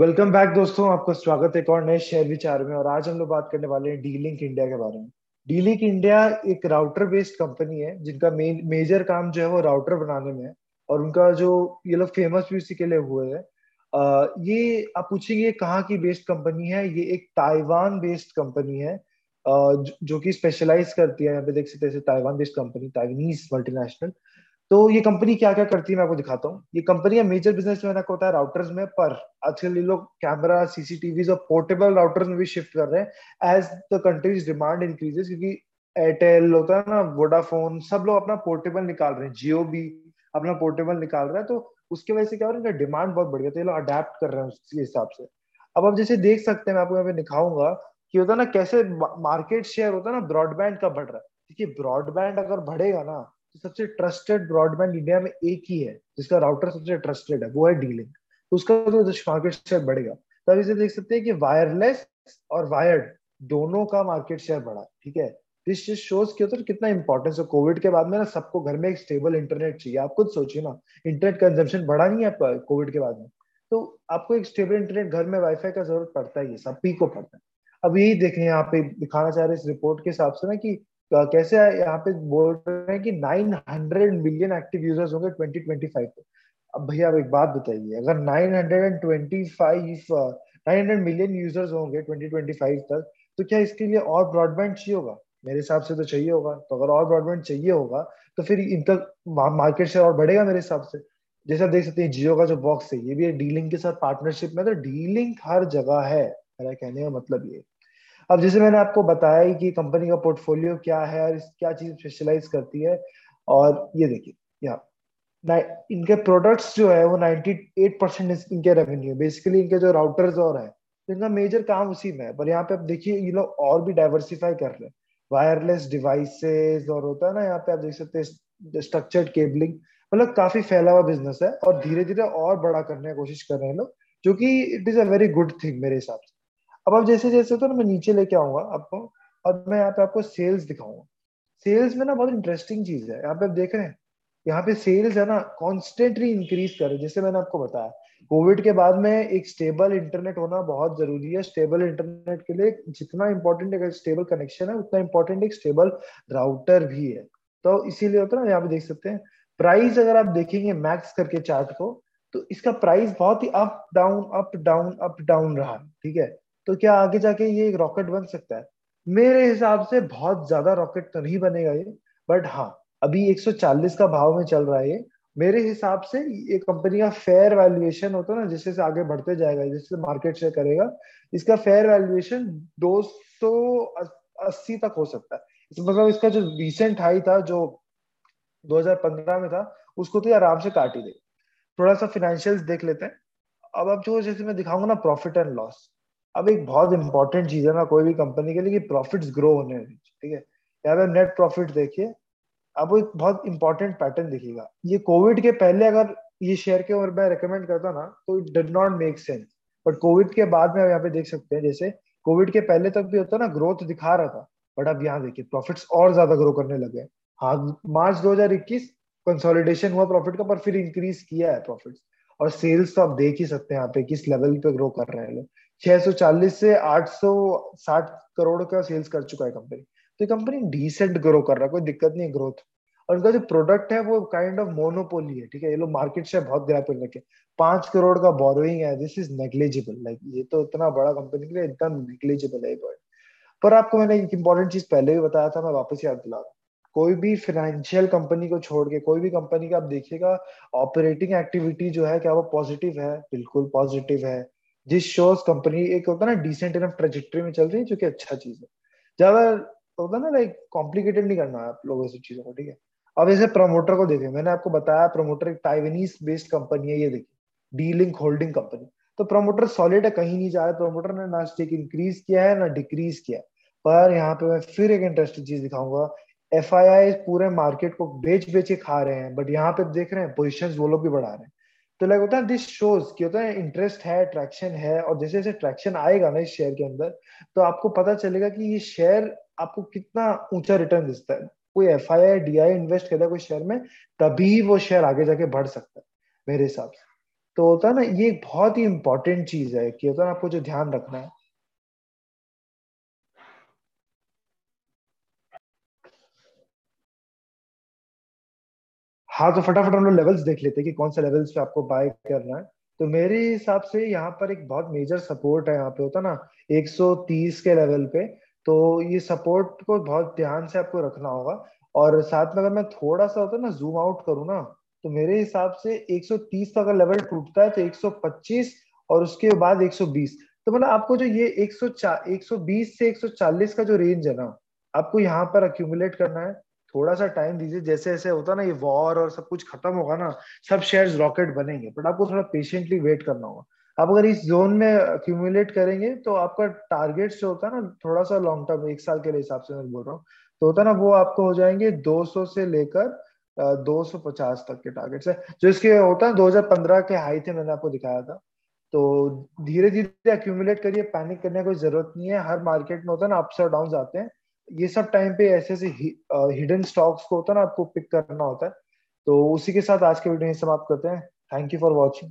Welcome back दोस्तों, आपका स्वागत है एक और नए शेयर विचार में। और आज हम लोग बात करने वाले हैं D-Link इंडिया के बारे में। D-Link इंडिया एक राउटर बेस्ड कंपनी है जिनका मेजर काम जो है वो राउटर बनाने में है, और उनका जो ये लोग फेमस भी इसी के लिए हुए हैं। ये आप पूछेंगे कहाँ की बेस्ड कंपनी है, ये एक ताइवान बेस्ड कंपनी है जो कि स्पेशलाइज करती है, यहाँ पे देख सकते हैं Taiwan based company, Taiwanese multinational. तो ये कंपनी क्या क्या करती है मैं आपको दिखाता हूँ। ये कंपनी का मेजर बिजनेस जो है ना होता है राउटर्स में, पर आजकल ये लोग कैमरा, सीसीटीवी और पोर्टेबल राउटर्स में भी शिफ्ट कर रहे हैं as the countries demand increases. क्योंकि एयरटेल होता है ना, वोडाफोन, सब लोग अपना पोर्टेबल निकाल रहे हैं, जियो भी अपना पोर्टेबल निकाल रहा है, तो उसकी वजह से क्या हो रहा है, इनका डिमांड बहुत बढ़ गया, तो ये लोग अडेप्ट कर रहे हैं उसके हिसाब से। अब आप जैसे देख सकते हैं, मैं आपको यहाँ पे दिखाऊंगा कि होता है ना कैसे मार्केट शेयर होता है ना ब्रॉडबैंड का बढ़ रहा है। देखिए ब्रॉडबैंड अगर बढ़ेगा ना, सबसे ट्रस्टेड ब्रॉडबैंड इंडिया में एक ही है जिसका राउटर सबसे ट्रस्टेड है, वो है D-Link। तो उसका तो मार्केट शेयर बढ़ेगा। तब इसे देख सकते हैं कि वायरलेस और वायर्ड दोनों का मार्केट शेयर बढ़ा, ठीक है। दिस जस्ट शोज कि तो कितना इंपॉर्टेंस है। कोविड के बाद में ना सबको घर में एक स्टेबल इंटरनेट चाहिए। आप खुद सोचिए ना, इंटरनेट कंजम्पशन बढ़ा नहीं है आपका कोविड के बाद में, तो आपको एक स्टेबल इंटरनेट, घर में वाईफाई का जरूरत पड़ता है, ये सभी को पड़ता है। अब यही देख रहे हैं यहाँ पे दिखाना चाह रहे इस रिपोर्ट के हिसाब से ना कि कैसे यहाँ पे बोल रहे हैं कि 900 मिलियन एक्टिव यूजर्स होंगे 2025 पे। अब भैया आप एक बात बताइए, अगर 900 मिलियन यूजर्स होंगे 2025 तक, तो क्या इसके लिए और ब्रॉडबैंड चाहिए होगा? मेरे हिसाब से तो चाहिए होगा। तो अगर और ब्रॉडबैंड चाहिए होगा तो फिर इनका मार्केट शेयर और बढ़ेगा मेरे हिसाब से। जैसे आप देख सकते हैं जियो का जो बॉक्स है ये भी D-Link के साथ पार्टनरशिप में, तो D-Link हर जगह है, मेरा कहने का मतलब ये। अब जैसे मैंने आपको बताया कि कंपनी का पोर्टफोलियो क्या है और क्या चीज स्पेशलाइज करती है, और ये देखिए यहाँ इनके प्रोडक्ट्स जो है वो 98% इनके रेवेन्यू बेसिकली इनके जो राउटर्स और है, तो इनका मेजर काम उसी में है। पर यहाँ पे आप देखिए ये लोग और भी डाइवर्सिफाई कर रहे हैं, वायरलेस डिवाइसेस और होता है ना, यहाँ पे आप देख सकते हैं स्ट्रक्चर्ड केबलिंग, मतलब काफी फैला हुआ बिजनेस है और धीरे धीरे और बड़ा करने की कोशिश कर रहे हैं लोग, जो कि it is a very good thing मेरे हिसाब से। अब आप जैसे जैसे तो मैं नीचे लेके आऊंगा आपको, और मैं यहाँ पे आपको सेल्स दिखाऊंगा। सेल्स में ना बहुत इंटरेस्टिंग चीज है, यहाँ पे आप देख रहे हैं, यहाँ पे सेल्स है ना कॉन्स्टेंटली इंक्रीज कर रहे हैं। जैसे मैंने आपको बताया कोविड के बाद में एक स्टेबल इंटरनेट होना बहुत जरूरी है। स्टेबल इंटरनेट के लिए जितना इम्पोर्टेंट एक स्टेबल कनेक्शन है उतना इम्पोर्टेंट एक स्टेबल राउटर भी है, तो इसीलिए होता है ना। यहाँ पे देख सकते हैं प्राइस, अगर आप देखेंगे मैक्स करके चार्ट को, तो इसका प्राइस बहुत ही अप डाउन रहा, ठीक है। तो क्या आगे जाके ये एक रॉकेट बन सकता है? मेरे हिसाब से बहुत ज्यादा रॉकेट तो नहीं बनेगा ये, बट हाँ अभी 140 का भाव में चल रहा है ये। मेरे हिसाब से ये कंपनी का फेयर वैल्यूएशन होता है ना, जिससे से आगे बढ़ते जाएगा, जिससे मार्केट शेयर करेगा, इसका फेयर वैल्यूएशन 280 तक हो सकता है। मतलब इसका जो रिसेंट हाई था जो 2015 में था, उसको तो आराम से काट ही देगा। थोड़ा सा फाइनेंशियल देख लेते हैं। अब आप जो जैसे मैं दिखाऊंगा ना प्रॉफिट एंड लॉस, अब एक बहुत इंपॉर्टेंट चीज है ना कोई भी कंपनी के लिए कि प्रॉफिट्स ग्रो होने, ठीक है। यहाँ पे नेट प्रॉफिट देखिए, अब एक बहुत इंपॉर्टेंट पैटर्न दिखेगा। ये कोविड के पहले अगर ये शेयर के और मैं रेकमेंड करता ना तो it did not make sense, but Covid के बाद में आप यहाँ पे देख सकते हैं, जैसे कोविड के पहले तक भी होता ना ग्रोथ दिखा रहा था, बट अब यहाँ देखिए प्रॉफिट्स और ज्यादा ग्रो करने लगे। हाँ मार्च 2021 कंसोलिडेशन हुआ प्रॉफिट का, पर फिर इंक्रीज किया है प्रॉफिट। और सेल्स तो आप देख ही सकते हैं यहाँ पे किस लेवल पे ग्रो कर रहे हैं लोग, 640 से 860 करोड़ का सेल्स कर चुका है कंपनी। तो ये कंपनी डिसेंट ग्रो कर रहा है, कोई दिक्कत नहीं है ग्रोथ। और उनका जो प्रोडक्ट है वो काइंड ऑफ मोनोपोली है, ठीक है। ये लोग मार्केट शेयर बहुत ग्रैब कर रखे। 5 करोड़ का बोरोइंग है, दिस इज नेग्लिजिबल, लाइक ये तो इतना बड़ा कंपनी के लिए इतना नेग्लिजिबल है। पर आपको मैंने एक इंपॉर्टेंट चीज पहले भी बताया था, मैं वापस याद दिला रहा हूँ, कोई भी फाइनेंशियल कंपनी को छोड़ के कोई भी कंपनी का आप देखिएगा ऑपरेटिंग एक्टिविटी जो है क्या वो पॉजिटिव है? बिल्कुल पॉजिटिव है, जिस शोज कंपनी एक होता है ना डिसेंट इनफ ट्रेजेक्टरी में चल रही है, जो कि अच्छा चीज है। ज्यादा होता है ना लाइक कॉम्प्लिकेटेड नहीं करना है आप लोगों से चीजों को, ठीक है। अब जैसे प्रमोटर को देखें, मैंने आपको बताया प्रमोटर एक ताइवानीज बेस्ड कंपनी है, ये देखिए D-Link होल्डिंग कंपनी। तो प्रमोटर सॉलिड है, कहीं नहीं जा रहा है। प्रमोटर ने ना स्टेक इंक्रीज किया है ना डिक्रीज किया है। पर यहाँ पे मैं फिर एक इंटरेस्टिंग चीज दिखाऊंगा, FII पूरे मार्केट को बेच के खा रहे हैं, बट यहाँ पे देख रहे हैं पोजिशंस वो लोग भी बढ़ा रहे हैं। तो लाइक होता है दिस शोज कि होता है इंटरेस्ट है, ट्रैक्शन है, और जैसे जैसे ट्रैक्शन आएगा ना इस शेयर के अंदर तो आपको पता चलेगा कि ये शेयर आपको कितना ऊंचा रिटर्न देता है। कोई FII DI इन्वेस्ट करता है कोई शेयर में, तभी वो शेयर आगे जाके बढ़ सकता है मेरे हिसाब से। तो होता है ना, ये एक बहुत ही इम्पोर्टेंट चीज है कि होता है आपको जो ध्यान रखना है। हाँ, तो फटाफट हम लोग लेवल्स देख लेते हैं कि कौन सा लेवल्स पे आपको बाय करना है। तो मेरे हिसाब से यहाँ पर एक बहुत मेजर सपोर्ट है, यहाँ पे होता ना 130 के लेवल पे, तो ये सपोर्ट को बहुत ध्यान से आपको रखना होगा। और साथ में अगर मैं थोड़ा सा होता ना जूम आउट करूँ ना, तो मेरे हिसाब से 130 का अगर लेवल टूटता है तो 125 और उसके बाद 120, तो मतलब आपको जो ये 120 से 140 का जो रेंज है ना, आपको यहाँ पर अक्यूमुलेट करना है। थोड़ा सा टाइम दीजिए, जैसे जैसे होता ना ये वॉर और सब कुछ खत्म होगा ना, सब शेयर्स रॉकेट बनेंगे, बट आपको थोड़ा पेशेंटली वेट करना होगा। आप अगर इस जोन में अक्यूमुलेट करेंगे तो आपका टारगेट जो होता है ना, थोड़ा सा लॉन्ग टर्म 1 साल के हिसाब से मैं बोल रहा हूँ, तो होता ना वो आपको हो जाएंगे 200 से लेकर 250 तक के टारगेट्स है, जो इसके होता है 2015 के हाई थे, मैंने आपको दिखाया था। तो धीरे धीरे अक्यूमुलेट करिए, पैनिक करने की कोई जरूरत नहीं है। हर मार्केट में होता है ना अप्स और डाउन आते हैं, ये सब टाइम पे ऐसे ऐसे हिडन स्टॉक्स को होता है ना आपको पिक करना होता है। तो उसी के साथ आज के वीडियो में समाप्त करते हैं। Thank you for watching.